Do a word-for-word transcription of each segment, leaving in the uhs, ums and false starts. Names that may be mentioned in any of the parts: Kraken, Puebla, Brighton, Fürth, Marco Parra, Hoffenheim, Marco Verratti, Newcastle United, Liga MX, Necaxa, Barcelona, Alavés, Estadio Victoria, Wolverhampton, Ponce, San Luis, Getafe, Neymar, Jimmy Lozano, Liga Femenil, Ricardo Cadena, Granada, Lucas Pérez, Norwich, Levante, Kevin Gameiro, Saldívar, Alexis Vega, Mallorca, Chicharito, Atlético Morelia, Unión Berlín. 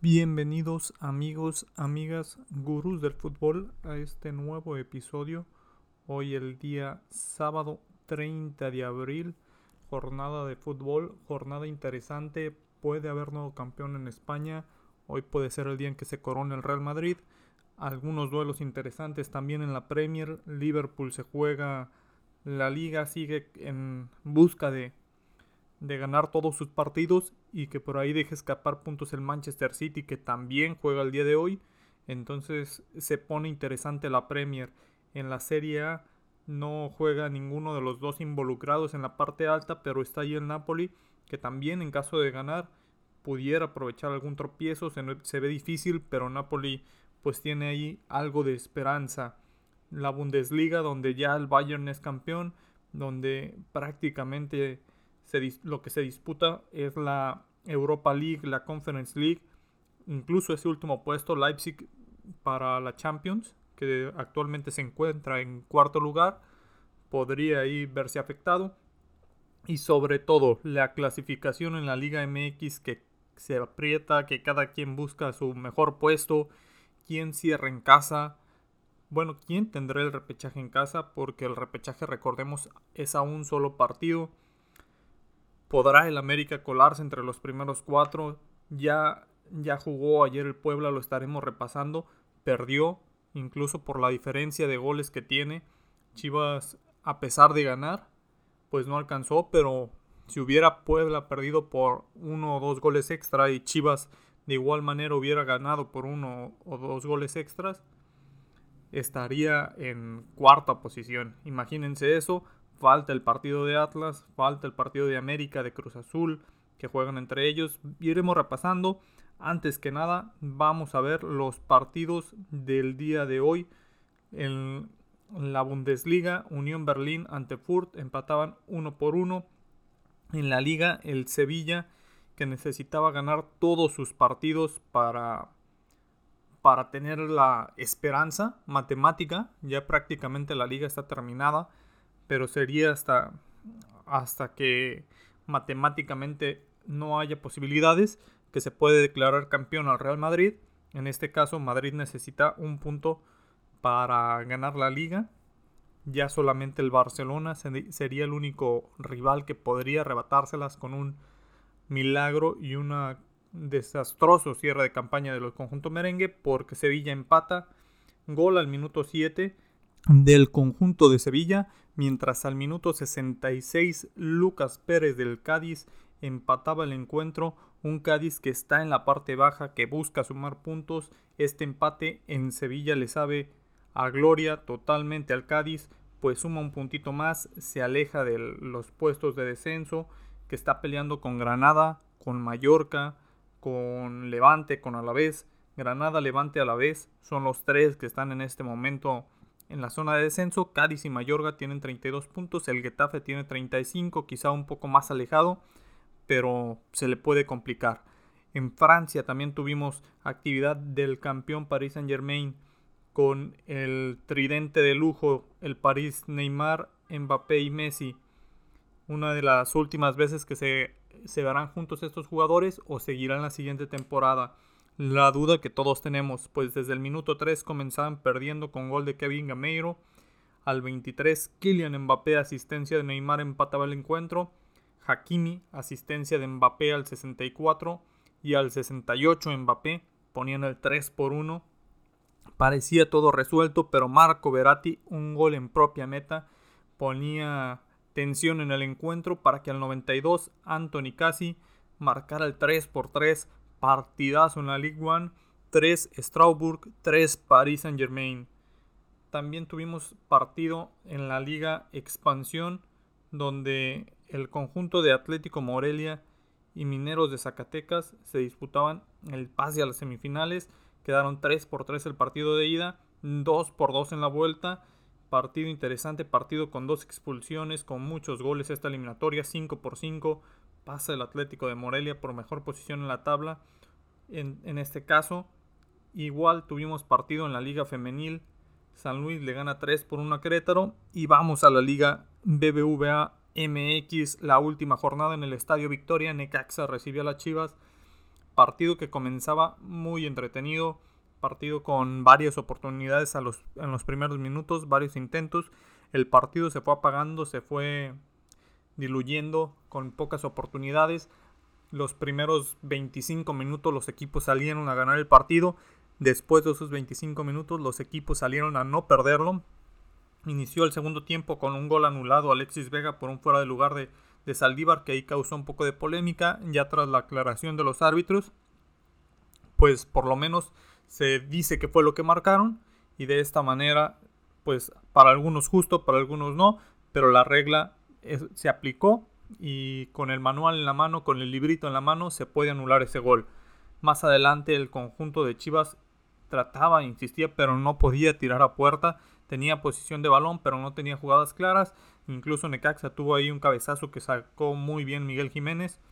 Bienvenidos amigos, amigas, gurús del fútbol a este nuevo episodio. Hoy el día sábado treinta de abril, jornada de fútbol, jornada interesante. Puede haber nuevo campeón en España, hoy puede ser el día en que se corone el Real Madrid. Algunos duelos interesantes también en la Premier. Liverpool se juega, la Liga sigue en busca de... de ganar todos sus partidos y que por ahí deje escapar puntos el Manchester City, que también juega el día de hoy. Entonces se pone interesante la Premier. En la Serie A no juega ninguno de los dos involucrados en la parte alta, pero está ahí el Napoli, que también en caso de ganar pudiera aprovechar algún tropiezo. Se, se ve difícil, pero Napoli pues tiene ahí algo de esperanza. La Bundesliga, donde ya el Bayern es campeón, donde prácticamente... Se, lo que se disputa es la Europa League, la Conference League, incluso ese último puesto, Leipzig para la Champions, que actualmente se encuentra en cuarto lugar, podría ahí verse afectado. Y sobre todo la clasificación en la Liga M X, que se aprieta, que cada quien busca su mejor puesto, quién cierra en casa, bueno, quién tendrá el repechaje en casa, porque el repechaje, recordemos, es a un solo partido. ¿Podrá el América colarse entre los primeros cuatro? Ya, ya jugó ayer el Puebla, lo estaremos repasando. Perdió, incluso por la diferencia de goles que tiene. Chivas, a pesar de ganar, pues no alcanzó. Pero si hubiera Puebla perdido por uno o dos goles extra y Chivas de igual manera hubiera ganado por uno o dos goles extras, estaría en cuarta posición. Imagínense eso. Falta el partido de Atlas, falta el partido de América, de Cruz Azul, que juegan entre ellos. Iremos repasando. Antes que nada, vamos a ver los partidos del día de hoy. En la Bundesliga, Unión Berlín ante Fürth, empataban uno por uno. En la Liga, el Sevilla, que necesitaba ganar todos sus partidos para, para tener la esperanza matemática. Ya prácticamente la Liga está terminada, pero sería hasta, hasta que matemáticamente no haya posibilidades que se puede declarar campeón al Real Madrid. En este caso, Madrid necesita un punto para ganar la Liga. Ya solamente el Barcelona sería el único rival que podría arrebatárselas con un milagro y un desastroso cierre de campaña de los conjuntos merengue, porque Sevilla empata. Gol al minuto siete del conjunto de Sevilla, mientras al minuto sesenta y seis Lucas Pérez del Cádiz empataba el encuentro. Un Cádiz que está en la parte baja, que busca sumar puntos. Este empate en Sevilla le sabe a gloria totalmente al Cádiz, pues suma un puntito más, se aleja de los puestos de descenso, que está peleando con Granada, con Mallorca, con Levante, con Alavés. Granada, Levante, Alavés son los tres que están en este momento en la zona de descenso. Cádiz y Mallorca tienen treinta y dos puntos, el Getafe tiene treinta y cinco, quizá un poco más alejado, pero se le puede complicar. En Francia también tuvimos actividad del campeón Paris Saint-Germain, con el tridente de lujo, el París, Neymar, Mbappé y Messi. Una de las últimas veces que se, se verán juntos estos jugadores, o seguirán la siguiente temporada. La duda que todos tenemos, pues desde el minuto tres comenzaban perdiendo con gol de Kevin Gameiro. Al veintitrés, Kylian Mbappé, asistencia de Neymar, empataba el encuentro. Hakimi, asistencia de Mbappé al sesenta y cuatro, y al sesenta y ocho Mbappé ponían el tres por uno. Parecía todo resuelto, pero Marco Verratti, un gol en propia meta, ponía tensión en el encuentro para que al noventa y dos Anthony Cassi marcara el tres por tres. Partidazo en la Ligue uno, tres Strasbourg, tres Paris Saint-Germain. También tuvimos partido en la Liga Expansión, donde el conjunto de Atlético Morelia y Mineros de Zacatecas se disputaban el pase a las semifinales. Quedaron tres por tres el partido de ida, dos por dos en la vuelta. Partido interesante, partido con dos expulsiones, con muchos goles esta eliminatoria, cinco por cinco. Pasa el Atlético de Morelia por mejor posición en la tabla. En, en este caso, igual tuvimos partido en la Liga Femenil. San Luis le gana tres por uno a Querétaro. Y vamos a la Liga B B V A M X, la última jornada en el Estadio Victoria. Necaxa recibió a las Chivas. partido que comenzaba muy entretenido, partido con varias oportunidades a los, en los primeros minutos, varios intentos. El partido se fue apagando, se fue diluyendo con pocas oportunidades. Los primeros veinticinco minutos los equipos salieron a ganar el partido. Después de esos veinticinco minutos los equipos salieron a no perderlo. Inició el segundo tiempo con un gol anulado a Alexis Vega por un fuera de lugar de, de Saldívar, que ahí causó un poco de polémica. Ya tras la aclaración de los árbitros, pues por lo menos se dice que fue lo que marcaron, y de esta manera, pues para algunos justo, para algunos no, pero la regla es, se aplicó, y con el manual en la mano, con el librito en la mano, se puede anular ese gol. Más adelante el conjunto de Chivas trataba, insistía, pero no podía tirar a puerta. Tenía posición de balón, pero no tenía jugadas claras. Incluso Necaxa tuvo ahí un cabezazo que sacó muy bien Miguel Jiménez.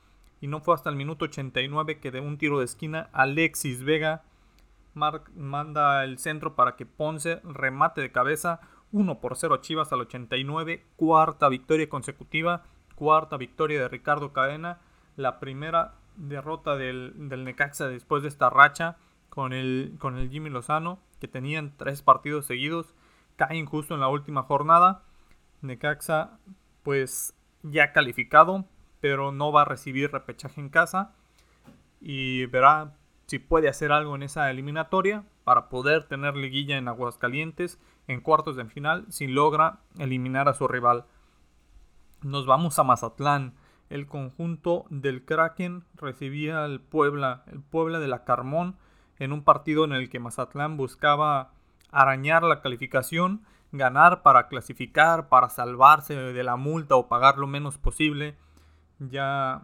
Y no fue hasta el minuto ochenta y nueve que de un tiro de esquina Alexis Vega mar- manda el centro para que Ponce remate de cabeza. uno por cero Chivas al ochenta y nueve. Cuarta victoria consecutiva. Cuarta victoria de Ricardo Cadena. La primera derrota del, del Necaxa después de esta racha con el, con el Jimmy Lozano, que tenían tres partidos seguidos. Caen justo en la última jornada. Necaxa pues ya calificado, pero no va a recibir repechaje en casa, y verá si puede hacer algo en esa eliminatoria para poder tener liguilla en Aguascalientes en cuartos de final si logra eliminar a su rival. Nos vamos a Mazatlán. El conjunto del Kraken recibía al Puebla, el Puebla de la Carmón, en un partido en el que Mazatlán buscaba arañar la calificación, ganar para clasificar, para salvarse de la multa o pagar lo menos posible. Ya,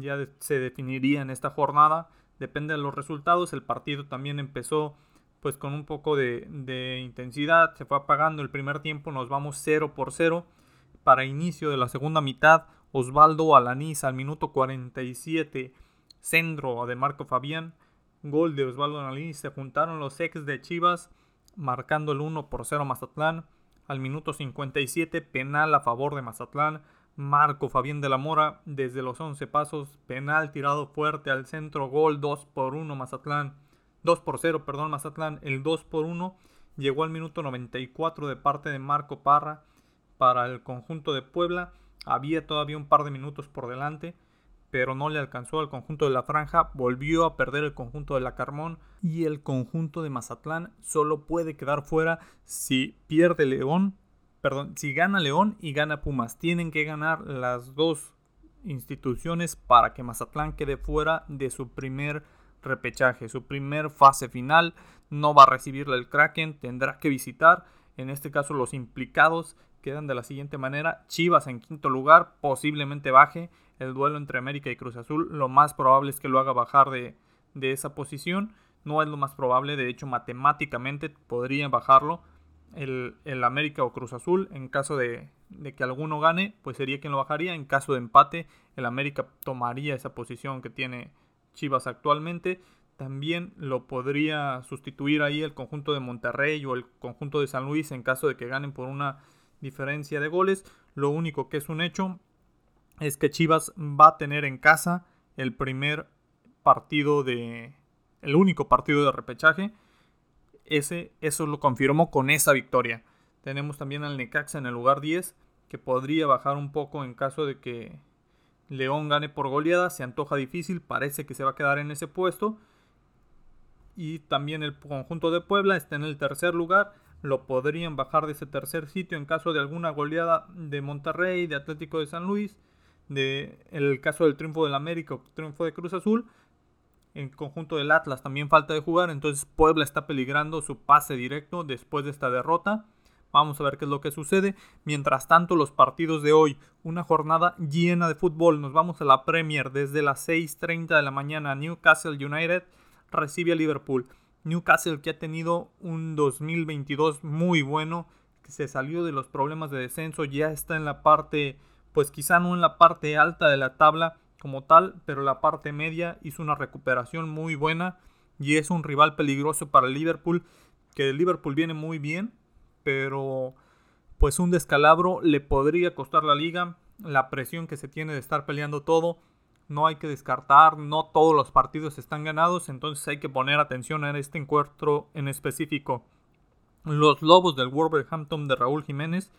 ya se definiría en esta jornada, depende de los resultados. El partido también empezó pues con un poco de, de intensidad, se fue apagando el primer tiempo. Nos vamos cero por cero. Para inicio de la segunda mitad, Osvaldo Alanís al minuto cuarenta y siete, centro de Marco Fabián, gol de Osvaldo Alanís. Se juntaron los ex de Chivas, marcando el uno por cero Mazatlán. Al minuto cincuenta y siete, penal a favor de Mazatlán. Marco Fabián de la Mora, desde los once pasos, penal tirado fuerte al centro, gol. Dos por uno Mazatlán, dos por cero, perdón, Mazatlán. El dos por uno llegó al minuto noventa y cuatro de parte de Marco Parra para el conjunto de Puebla. Había todavía un par de minutos por delante, pero no le alcanzó al conjunto de la franja. Volvió a perder el conjunto de la Carmón, y el conjunto de Mazatlán solo puede quedar fuera si pierde León, perdón, si gana León y gana Pumas. Tienen que ganar las dos instituciones para que Mazatlán quede fuera de su primer repechaje, su primer fase final. No va a recibirle el Kraken, tendrá que visitar. En este caso los implicados quedan de la siguiente manera: Chivas en quinto lugar, posiblemente baje. El duelo entre América y Cruz Azul, lo más probable es que lo haga bajar de, de esa posición. No es lo más probable, de hecho matemáticamente podrían bajarlo el, el América o Cruz Azul. En caso de, de que alguno gane, pues sería quien lo bajaría. En caso de empate, el América tomaría esa posición que tiene Chivas actualmente. También lo podría sustituir ahí el conjunto de Monterrey o el conjunto de San Luis en caso de que ganen por una diferencia de goles. Lo único que es un hecho es que Chivas va a tener en casa el primer partido de... el único partido de repechaje. Ese, eso lo confirmó con esa victoria. Tenemos también al Necaxa en el lugar diez, que podría bajar un poco en caso de que León gane por goleada. Se antoja difícil, parece que se va a quedar en ese puesto. Y también el conjunto de Puebla está en el tercer lugar. Lo podrían bajar de ese tercer sitio en caso de alguna goleada de Monterrey, de Atlético de San Luis, de el caso del triunfo del América o triunfo de Cruz Azul. En conjunto del Atlas también falta de jugar, entonces Puebla está peligrando su pase directo después de esta derrota. Vamos a ver qué es lo que sucede. Mientras tanto, los partidos de hoy, una jornada llena de fútbol. Nos vamos a la Premier. Desde las seis treinta de la mañana, Newcastle United recibe a Liverpool. Newcastle, que ha tenido un dos mil veintidós muy bueno, que se salió de los problemas de descenso, ya está en la parte... pues quizá no en la parte alta de la tabla como tal, pero la parte media. Hizo una recuperación muy buena y es un rival peligroso para Liverpool, que Liverpool viene muy bien, pero pues un descalabro le podría costar la liga. La presión que se tiene de estar peleando todo, no hay que descartar, no todos los partidos están ganados, entonces hay que poner atención en este encuentro en específico. Los Lobos del Wolverhampton de Raúl Jiménez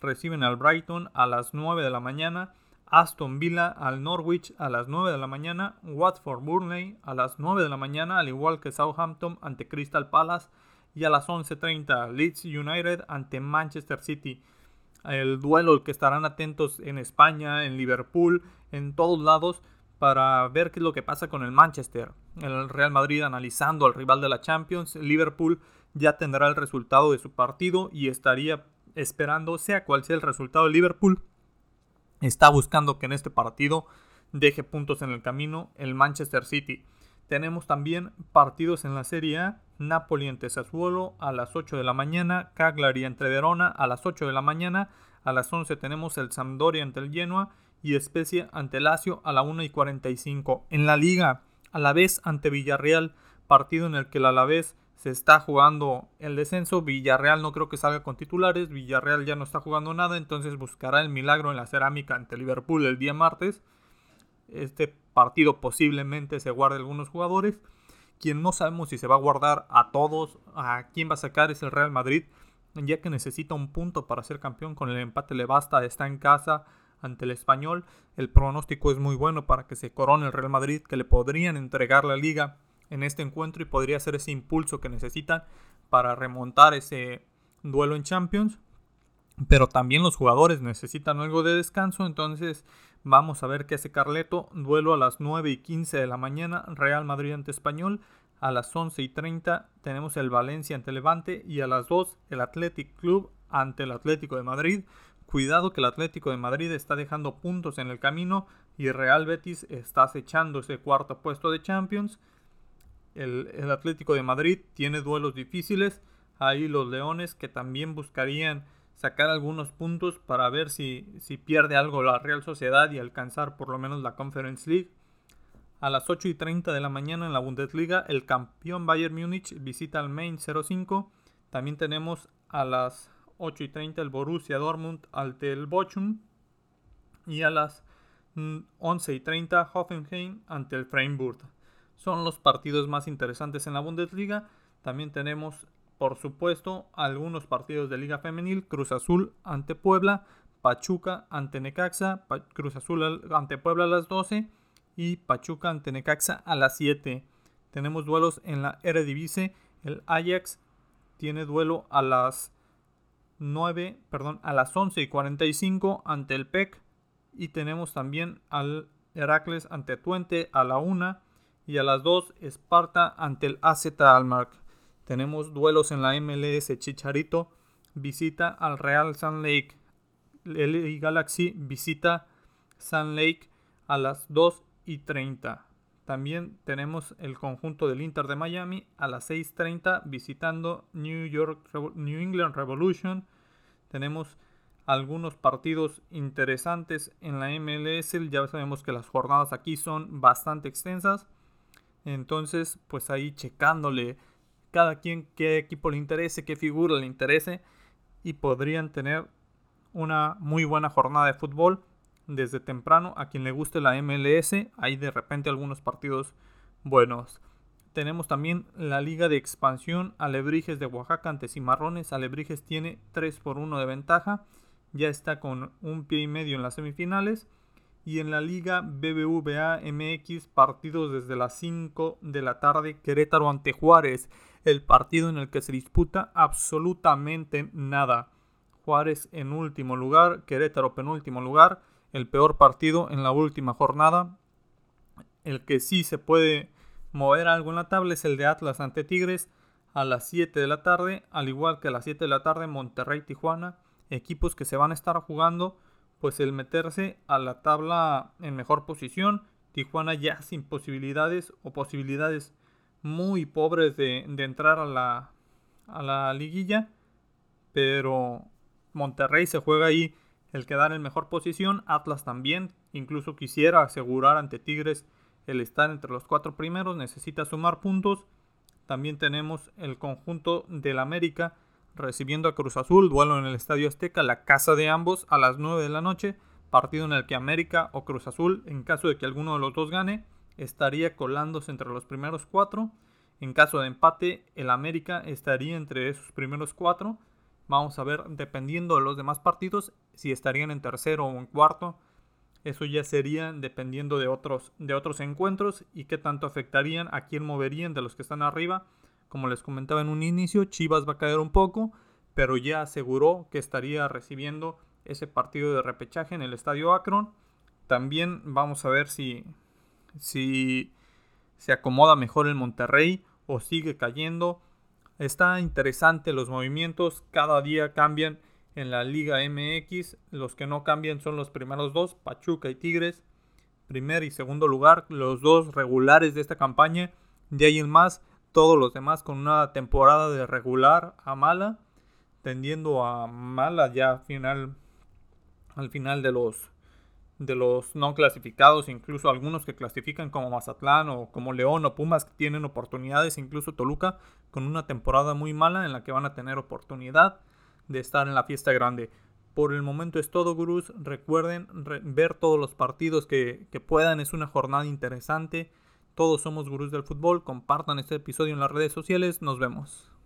reciben al Brighton a las nueve de la mañana, Aston Villa al Norwich a las nueve de la mañana, Watford Burnley a las nueve de la mañana, al igual que Southampton ante Crystal Palace, y a las once treinta Leeds United ante Manchester City. El duelo al que estarán atentos en España, en Liverpool, en todos lados, para ver qué es lo que pasa con el Manchester. El Real Madrid analizando al rival de la Champions. Liverpool ya tendrá el resultado de su partido y estaría esperando, sea cual sea el resultado de Liverpool, está buscando que en este partido deje puntos en el camino el Manchester City. Tenemos también partidos en la Serie A. Napoli ante Sassuolo a las ocho de la mañana, Cagliari ante Verona a las ocho de la mañana, a las once tenemos el Sampdoria ante el Genoa y Spezia ante Lazio a la una y cuarenta y cinco. En la Liga, Alavés ante Villarreal, partido en el que el Alavés se está jugando el descenso. Villarreal no creo que salga con titulares, Villarreal ya no está jugando nada, entonces buscará el milagro en la cerámica ante Liverpool el día martes. Este partido posiblemente se guarde algunos jugadores. Quien no sabemos si se va a guardar a todos, a quién va a sacar, es el Real Madrid, ya que necesita un punto para ser campeón. Con el empate le basta, está en casa ante el Español. El pronóstico es muy bueno para que se corone el Real Madrid, que le podrían entregar la liga en este encuentro y podría ser ese impulso que necesitan para remontar ese duelo en Champions. Pero también los jugadores necesitan algo de descanso, entonces vamos a ver qué hace Carleto. Duelo a las nueve y quince de la mañana, Real Madrid ante Español. A las once y treinta tenemos el Valencia ante Levante y a las dos el Athletic Club ante el Atlético de Madrid. Cuidado que el Atlético de Madrid está dejando puntos en el camino y Real Betis está acechando ese cuarto puesto de Champions. El, el Atlético de Madrid tiene duelos difíciles. Ahí los Leones, que también buscarían sacar algunos puntos para ver si, si pierde algo la Real Sociedad y alcanzar por lo menos la Conference League. A las ocho y treinta de la mañana en la Bundesliga, el campeón Bayern Múnich visita al Mainz cero cinco. También tenemos a las ocho y treinta el Borussia Dortmund ante el Bochum. Y a las once y treinta Hoffenheim ante el Freiburg. Son los partidos más interesantes en la Bundesliga. También tenemos, por supuesto, algunos partidos de Liga Femenil. Cruz Azul ante Puebla, Pachuca ante Necaxa, pa- Cruz Azul ante Puebla a las doce y Pachuca ante Necaxa a las siete. Tenemos duelos en la Eredivisie. El Ajax tiene duelo a las nueve, perdón, a las once y cuarenta y cinco ante el P E C. Y tenemos también al Heracles ante Twente a la una y a las dos Sparta ante el A Z Alkmaar. Tenemos duelos en la M L S. Chicharito visita al Real Salt Lake. L A Galaxy visita Salt Lake a las dos y treinta. También tenemos el conjunto del Inter de Miami a las seis treinta visitando New York, New England Revolution. Tenemos algunos partidos interesantes en la M L S. Ya sabemos que las jornadas aquí son bastante extensas. Entonces, pues ahí checándole cada quien qué equipo le interese, qué figura le interese, y podrían tener una muy buena jornada de fútbol desde temprano. A quien le guste la M L S, hay de repente algunos partidos buenos. Tenemos también la Liga de Expansión, Alebrijes de Oaxaca ante Cimarrones. Alebrijes tiene tres por uno de ventaja, ya está con un pie y medio en las semifinales. Y en la Liga B B V A M X, partidos desde las cinco de la tarde, Querétaro ante Juárez, el partido en el que se disputa absolutamente nada. Juárez en último lugar, Querétaro penúltimo lugar, el peor partido en la última jornada. El que sí se puede mover algo en la tabla es el de Atlas ante Tigres a las siete de la tarde, al igual que a las siete de la tarde Monterrey-Tijuana, equipos que se van a estar jugando pues el meterse a la tabla en mejor posición. Tijuana ya sin posibilidades o posibilidades muy pobres de, de entrar a la, a la liguilla. Pero Monterrey se juega ahí el quedar en mejor posición. Atlas también, incluso quisiera asegurar ante Tigres el estar entre los cuatro primeros. Necesita sumar puntos. También tenemos el conjunto del América recibiendo a Cruz Azul, duelo en el Estadio Azteca, la casa de ambos, a las nueve de la noche. partido en el que América o Cruz Azul, en caso de que alguno de los dos gane, estaría colándose entre los primeros cuatro. En caso de empate, el América estaría entre esos primeros cuatro. Vamos a ver, dependiendo de los demás partidos, si estarían en tercero o en cuarto. Eso ya sería dependiendo de otros, de otros encuentros y qué tanto afectarían, a quién moverían de los que están arriba. Como les comentaba en un inicio, Chivas va a caer un poco, pero ya aseguró que estaría recibiendo ese partido de repechaje en el Estadio Akron. También vamos a ver si, si se acomoda mejor el Monterrey o sigue cayendo. Está interesante los movimientos, cada día cambian en la Liga M X. Los que no cambian son los primeros dos, Pachuca y Tigres, primer y segundo lugar, los dos regulares de esta campaña. De ahí en más, todos los demás con una temporada de regular a mala, tendiendo a mala ya final, al final de los, de los no clasificados, incluso algunos que clasifican como Mazatlán o como León o Pumas, que tienen oportunidades, incluso Toluca, con una temporada muy mala en la que van a tener oportunidad de estar en la fiesta grande. Por el momento es todo, gurús. Recuerden re- ver todos los partidos que, que puedan, es una jornada interesante. Todos somos gurús del fútbol. Compartan este episodio en las redes sociales. Nos vemos.